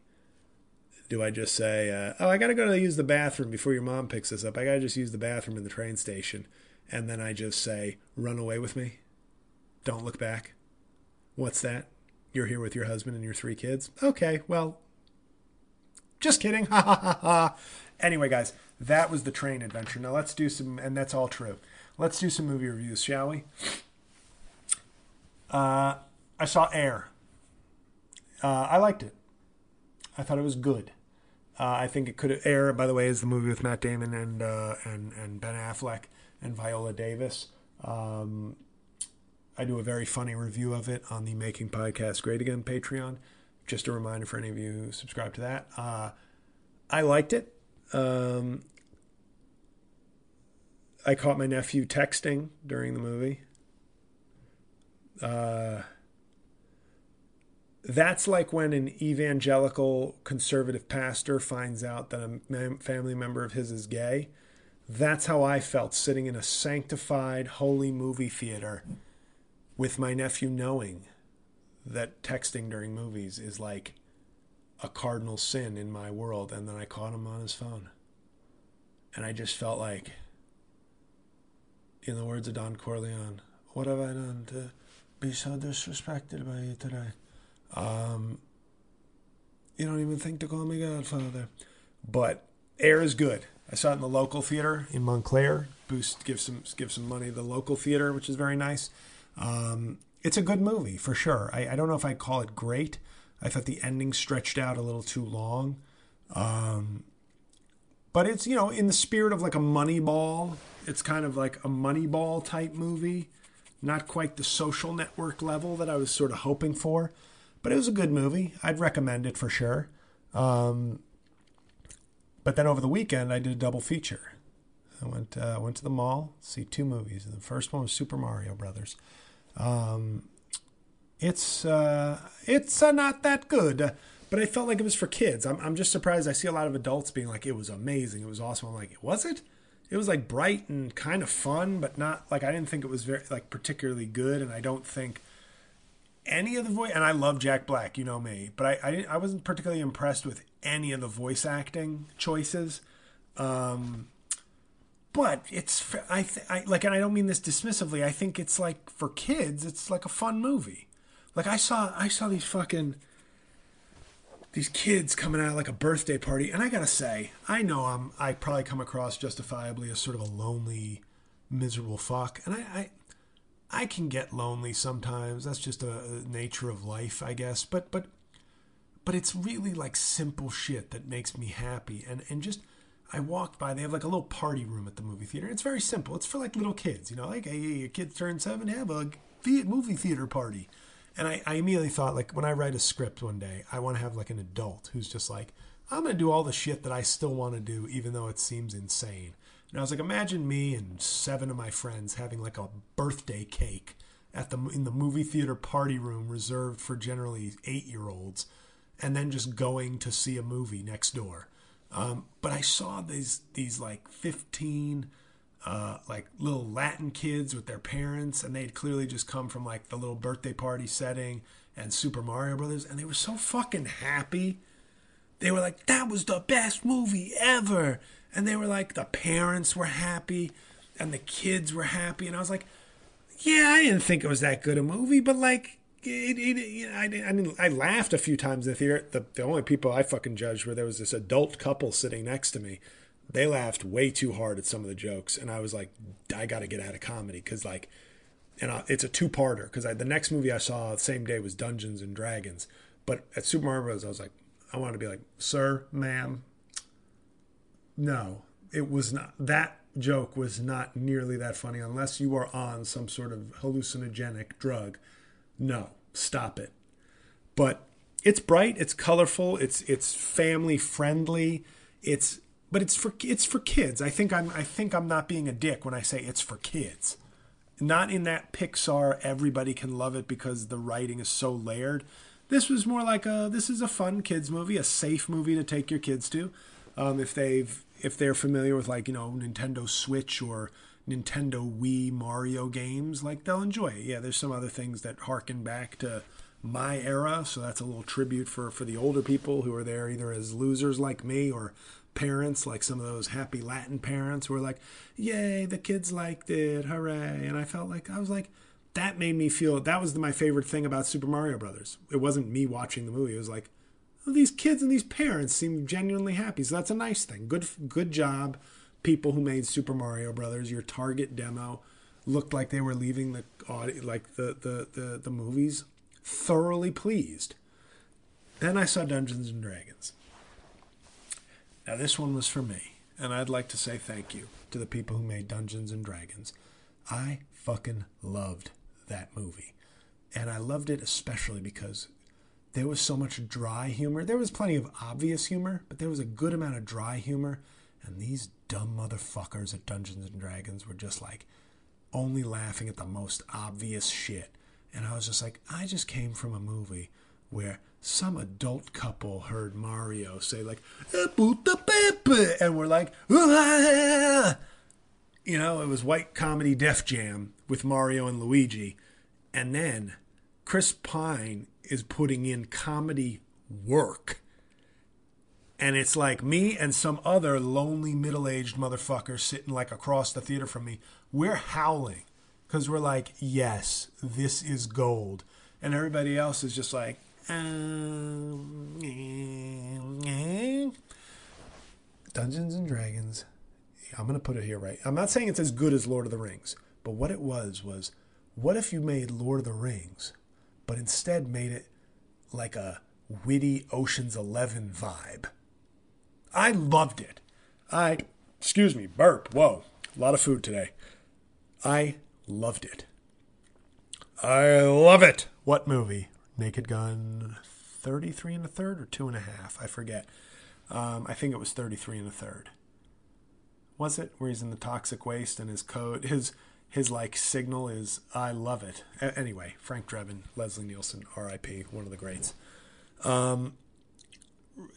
just say, oh, I got to go to use the bathroom before your mom picks this up. I got to just use the bathroom in the train station. And then I just say, run away with me. Don't look back. What's that? You're here with your husband and your 3 kids? Okay, well, just kidding. Ha, ha, ha, ha. Anyway, guys, that was the train adventure. Now let's do some, and that's all true. Let's do some movie reviews, shall we? I saw Air. I liked it. I thought it was good. I think it could have... Air, by the way, is the movie with Matt Damon and Ben Affleck and Viola Davis. I do a very funny review of it on the Making Podcast Great Again Patreon. Just a reminder for any of you who subscribe to that. I liked it. I caught my nephew texting during the movie. That's like when an evangelical conservative pastor finds out that a family member of his is gay. That's how I felt sitting in a sanctified, holy movie theater with my nephew, knowing that texting during movies is like a cardinal sin in my world. And then I caught him on his phone. And I just felt like, in the words of Don Corleone, what have I done to be so disrespected by you today? You don't even think to call me Godfather. But Air is good. I saw it in the local theater in Montclair. Boost give some money to the local theater, which is very nice. It's a good movie for sure. I don't know if I call it great. I thought the ending stretched out a little too long. But it's, you know, in the spirit of like a Moneyball. It's kind of like a Moneyball type movie. Not quite the Social Network level that I was sort of hoping for, but it was a good movie. I'd recommend it for sure. But then over the weekend I did a double feature. I went to the mall, see 2 movies. And the first one was Super Mario Brothers. It's not that good, but I felt like it was for kids. I'm just surprised. I see a lot of adults being like, it was amazing, it was awesome. I'm like, was it? It was like bright and kind of fun, but not like, I didn't think it was very like particularly good. And I don't think any of the voice, and I love Jack Black, you know me, but I wasn't particularly impressed with any of the voice acting choices. But it's, I like, and I don't mean this dismissively. I think it's like for kids, it's like a fun movie. Like I saw these fucking, these kids coming out of like a birthday party. And I gotta say, I know I probably come across justifiably as sort of a lonely, miserable fuck. And I can get lonely sometimes. That's just a nature of life, I guess. But it's really like simple shit that makes me happy. And just, I walked by, they have like a little party room at the movie theater. It's very simple. It's for like little kids, you know, like, hey, your kid turned 7, have a movie theater party. And I immediately thought, like, when I write a script one day, I want to have like an adult who's just like, I'm going to do all the shit that I still want to do, even though it seems insane. And I was like, imagine me and 7 of my friends having like a birthday cake in the movie theater party room reserved for generally 8-year-olds, and then just going to see a movie next door. But I saw these like 15 like little Latin kids with their parents, and they'd clearly just come from like the little birthday party setting and Super Mario Brothers, and they were so fucking happy. They were like, that was the best movie ever. And they were like, the parents were happy and the kids were happy. And I was like, yeah, I didn't think it was that good a movie, but like, I laughed a few times in the theater. The only people I fucking judged were, there was this adult couple sitting next to me. They laughed way too hard at some of the jokes, and I was like, I got to get out of comedy because like, it's a 2-parter because the next movie I saw the same day was Dungeons and Dragons. But at Super Mario Bros., I was like, I wanted to be like, sir, ma'am, no, it was not. That joke was not nearly that funny unless you are on some sort of hallucinogenic drug. No, stop it. But it's bright, it's colorful, it's family friendly, it's for kids. I think I'm not being a dick when I say it's for kids. Not in that Pixar, everybody can love it because the writing is so layered. This was more like this is a fun kids movie, a safe movie to take your kids to. If they're familiar with, like, you know, Nintendo Switch or Nintendo Wii Mario games, like, they'll enjoy it. Yeah, there's some other things that harken back to my era, so that's a little tribute for the older people who are there either as losers like me or parents, like some of those happy Latin parents who are like, yay, the kids liked it, hooray. And I was like, that made me feel, that was my favorite thing about Super Mario Brothers. It wasn't me watching the movie. It was like, oh, these kids and these parents seem genuinely happy. So that's a nice thing. Good job, people who made Super Mario Brothers. Your target demo looked like they were leaving the movies thoroughly pleased. Then I saw Dungeons and Dragons. Now this one was for me, and I'd like to say thank you to the people who made Dungeons and Dragons. I fucking loved that movie. And I loved it especially because there was so much dry humor. There was plenty of obvious humor, but there was a good amount of dry humor. And these dumb motherfuckers at Dungeons and Dragons were just like only laughing at the most obvious shit. And I was just like, I just came from a movie where some adult couple heard Mario say, like, and we're like, ah! You know, it was white comedy Def Jam with Mario and Luigi. And then Chris Pine is putting in comedy work. And it's like me and some other lonely middle-aged motherfucker sitting like across the theater from me. We're howling because we're like, yes, this is gold. And everybody else is just like, Dungeons and Dragons. I'm going to put it here right. I'm not saying it's as good as Lord of the Rings, but what it was what if you made Lord of the Rings, but instead made it like a witty Ocean's 11 vibe? I loved it. Excuse me, burp. Whoa, a lot of food today. I loved it. I love it. What movie? Naked Gun 33 1/3 or 2 1/2? I forget. I think it was 33 1/3. Was it where he's in the toxic waste and his code, his like signal is I love it. Anyway, Frank Drebin, Leslie Nielsen, R.I.P., one of the greats. And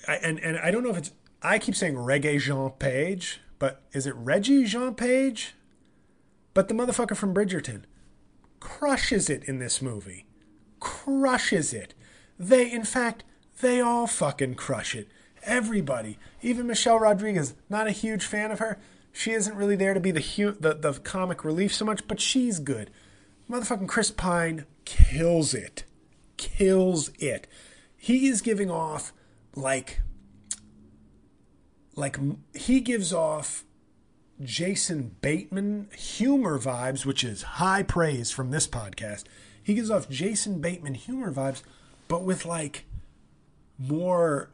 I don't know if it's, I keep saying Regé-Jean Page, but is it Regé-Jean Page? But the motherfucker from Bridgerton crushes it in this movie. Crushes it. In fact, they all fucking crush it. Everybody, even Michelle Rodriguez, not a huge fan of her. She isn't really there to be the comic relief so much, but she's good. Motherfucking Chris Pine kills it. Kills it. He is giving off like he gives off Jason Bateman humor vibes, which is high praise from this podcast. He gives off Jason Bateman humor vibes, but with like more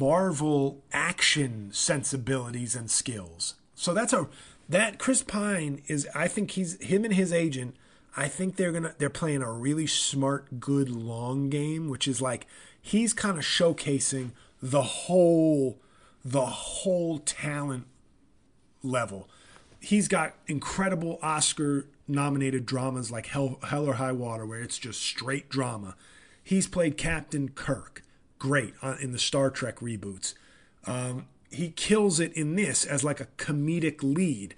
Marvel action sensibilities and skills. So that Chris Pine is, I think him and his agent, I think they're playing a really smart, good long game, which is like he's kind of showcasing the whole talent level. He's got incredible Oscar nominated dramas like Hell or High Water, where it's just straight drama. He's played Captain Kirk. Great in the Star Trek reboots. He kills it in this as like a comedic lead.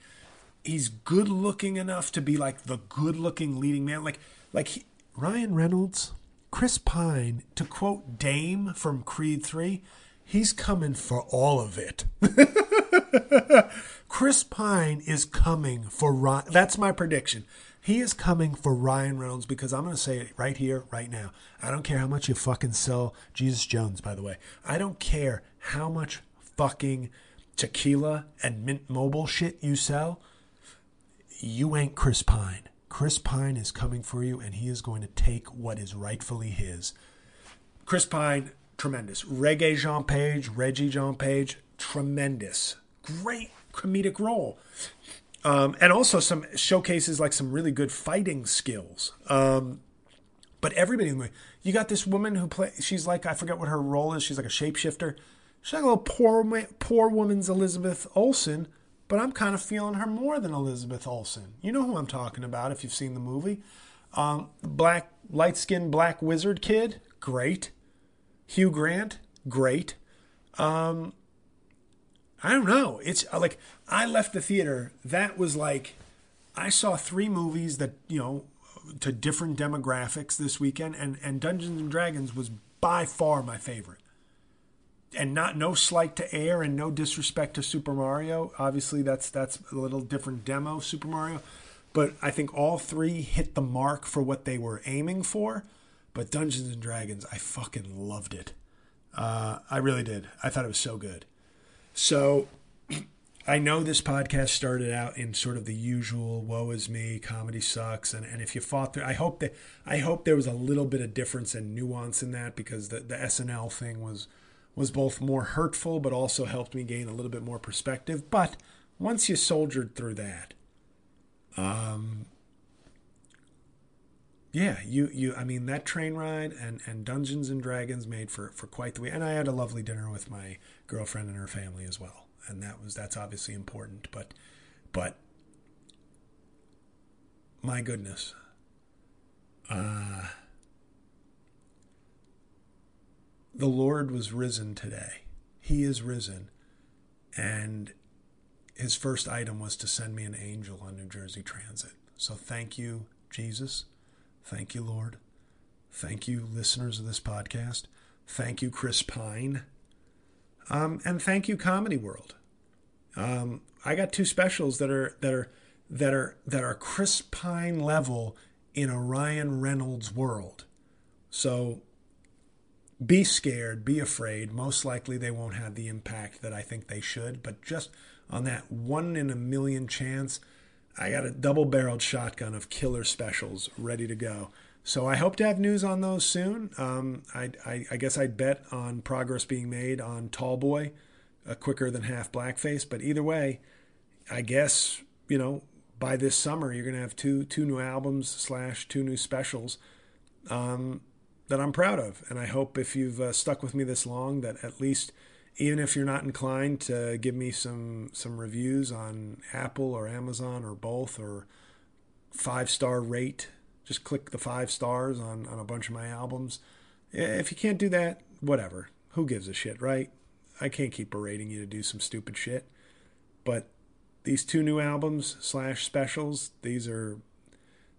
He's good looking enough to be like the good looking leading man. Ryan Reynolds, Chris Pine, to quote Dame from Creed 3, he's coming for all of it. Chris Pine is coming for Ryan. That's my prediction. He is coming for Ryan Reynolds because I'm going to say it right here, right now. I don't care how much you fucking sell Jesus Jones, by the way. I don't care how much fucking tequila and Mint Mobile shit you sell. You ain't Chris Pine. Chris Pine is coming for you, and he is going to take what is rightfully his. Chris Pine, tremendous. Regé-Jean Page, tremendous. Great comedic role. And also some showcases like some really good fighting skills. But everybody in the movie, you got this woman who plays, she's like, I forget what her role is. She's like a shapeshifter. She's like a little poor woman's Elizabeth Olsen, but I'm kind of feeling her more than Elizabeth Olsen. You know who I'm talking about if you've seen the movie. Black, light-skinned black wizard kid, great. Hugh Grant, great. I don't know. It's like I left the theater. That was like I saw three movies that, you know, to different demographics this weekend, and Dungeons and Dragons was by far my favorite. And not no slight to Air and no disrespect to Super Mario. Obviously, that's a little different demo, Super Mario. But I think all three hit the mark for what they were aiming for. But Dungeons and Dragons, I fucking loved it. I really did. I thought it was so good. So I know this podcast started out in sort of the usual woe is me, comedy sucks. And if you fought through, I hope there was a little bit of difference and nuance in that, because the SNL thing was both more hurtful, but also helped me gain a little bit more perspective. But once you soldiered through that, yeah, you I mean, that train ride and Dungeons and Dragons made for quite the week. And I had a lovely dinner with my girlfriend and her family as well. And that's obviously important, but my goodness. The Lord was risen today. He is risen. And his first item was to send me an angel on New Jersey Transit. So thank you, Jesus. Thank you, Lord. Thank you, listeners of this podcast. Thank you, Chris Pine. And thank you, Comedy World. I got two specials that are Chris Pine level in a Ryan Reynolds world. So be scared, be afraid. Most likely they won't have the impact that I think they should, but just on that 1 in a million chance, I got a double-barreled shotgun of killer specials ready to go. So I hope to have news on those soon. I guess I'd bet on progress being made on Tall Boy, quicker than Half Blackface. But either way, I guess, you know, by this summer, you're going to have two new albums / two new specials that I'm proud of. And I hope if you've stuck with me this long that at least, even if you're not inclined to give me some reviews on Apple or Amazon or both, or 5-star rate, just click the 5 stars on a bunch of my albums. If you can't do that, whatever. Who gives a shit, right? I can't keep berating you to do some stupid shit. But these two new albums / specials, these are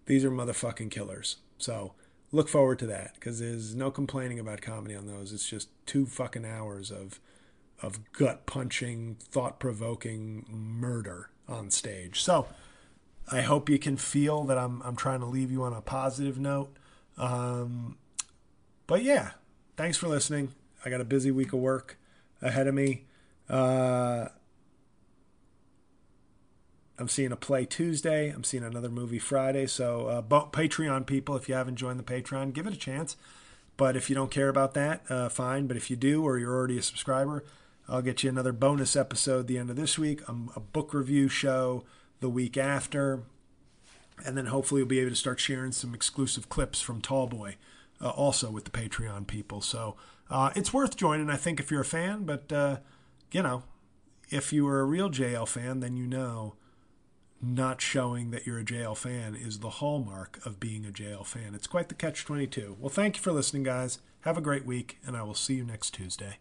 motherfucking killers. So look forward to that, because there's no complaining about comedy on those. It's just 2 fucking hours of gut-punching, thought-provoking murder on stage. So I hope you can feel that I'm trying to leave you on a positive note. But yeah, thanks for listening. I got a busy week of work ahead of me. I'm seeing a play Tuesday. I'm seeing another movie Friday. So Patreon people, if you haven't joined the Patreon, give it a chance. But if you don't care about that, fine. But if you do, or you're already a subscriber, I'll get you another bonus episode the end of this week, a book review show the week after, and then hopefully we'll be able to start sharing some exclusive clips from Tall Boy also with the Patreon people. So it's worth joining, I think, if you're a fan. But, you know, if you were a real JL fan, then you know not showing that you're a JL fan is the hallmark of being a JL fan. It's quite the catch-22. Well, thank you for listening, guys. Have a great week, and I will see you next Tuesday.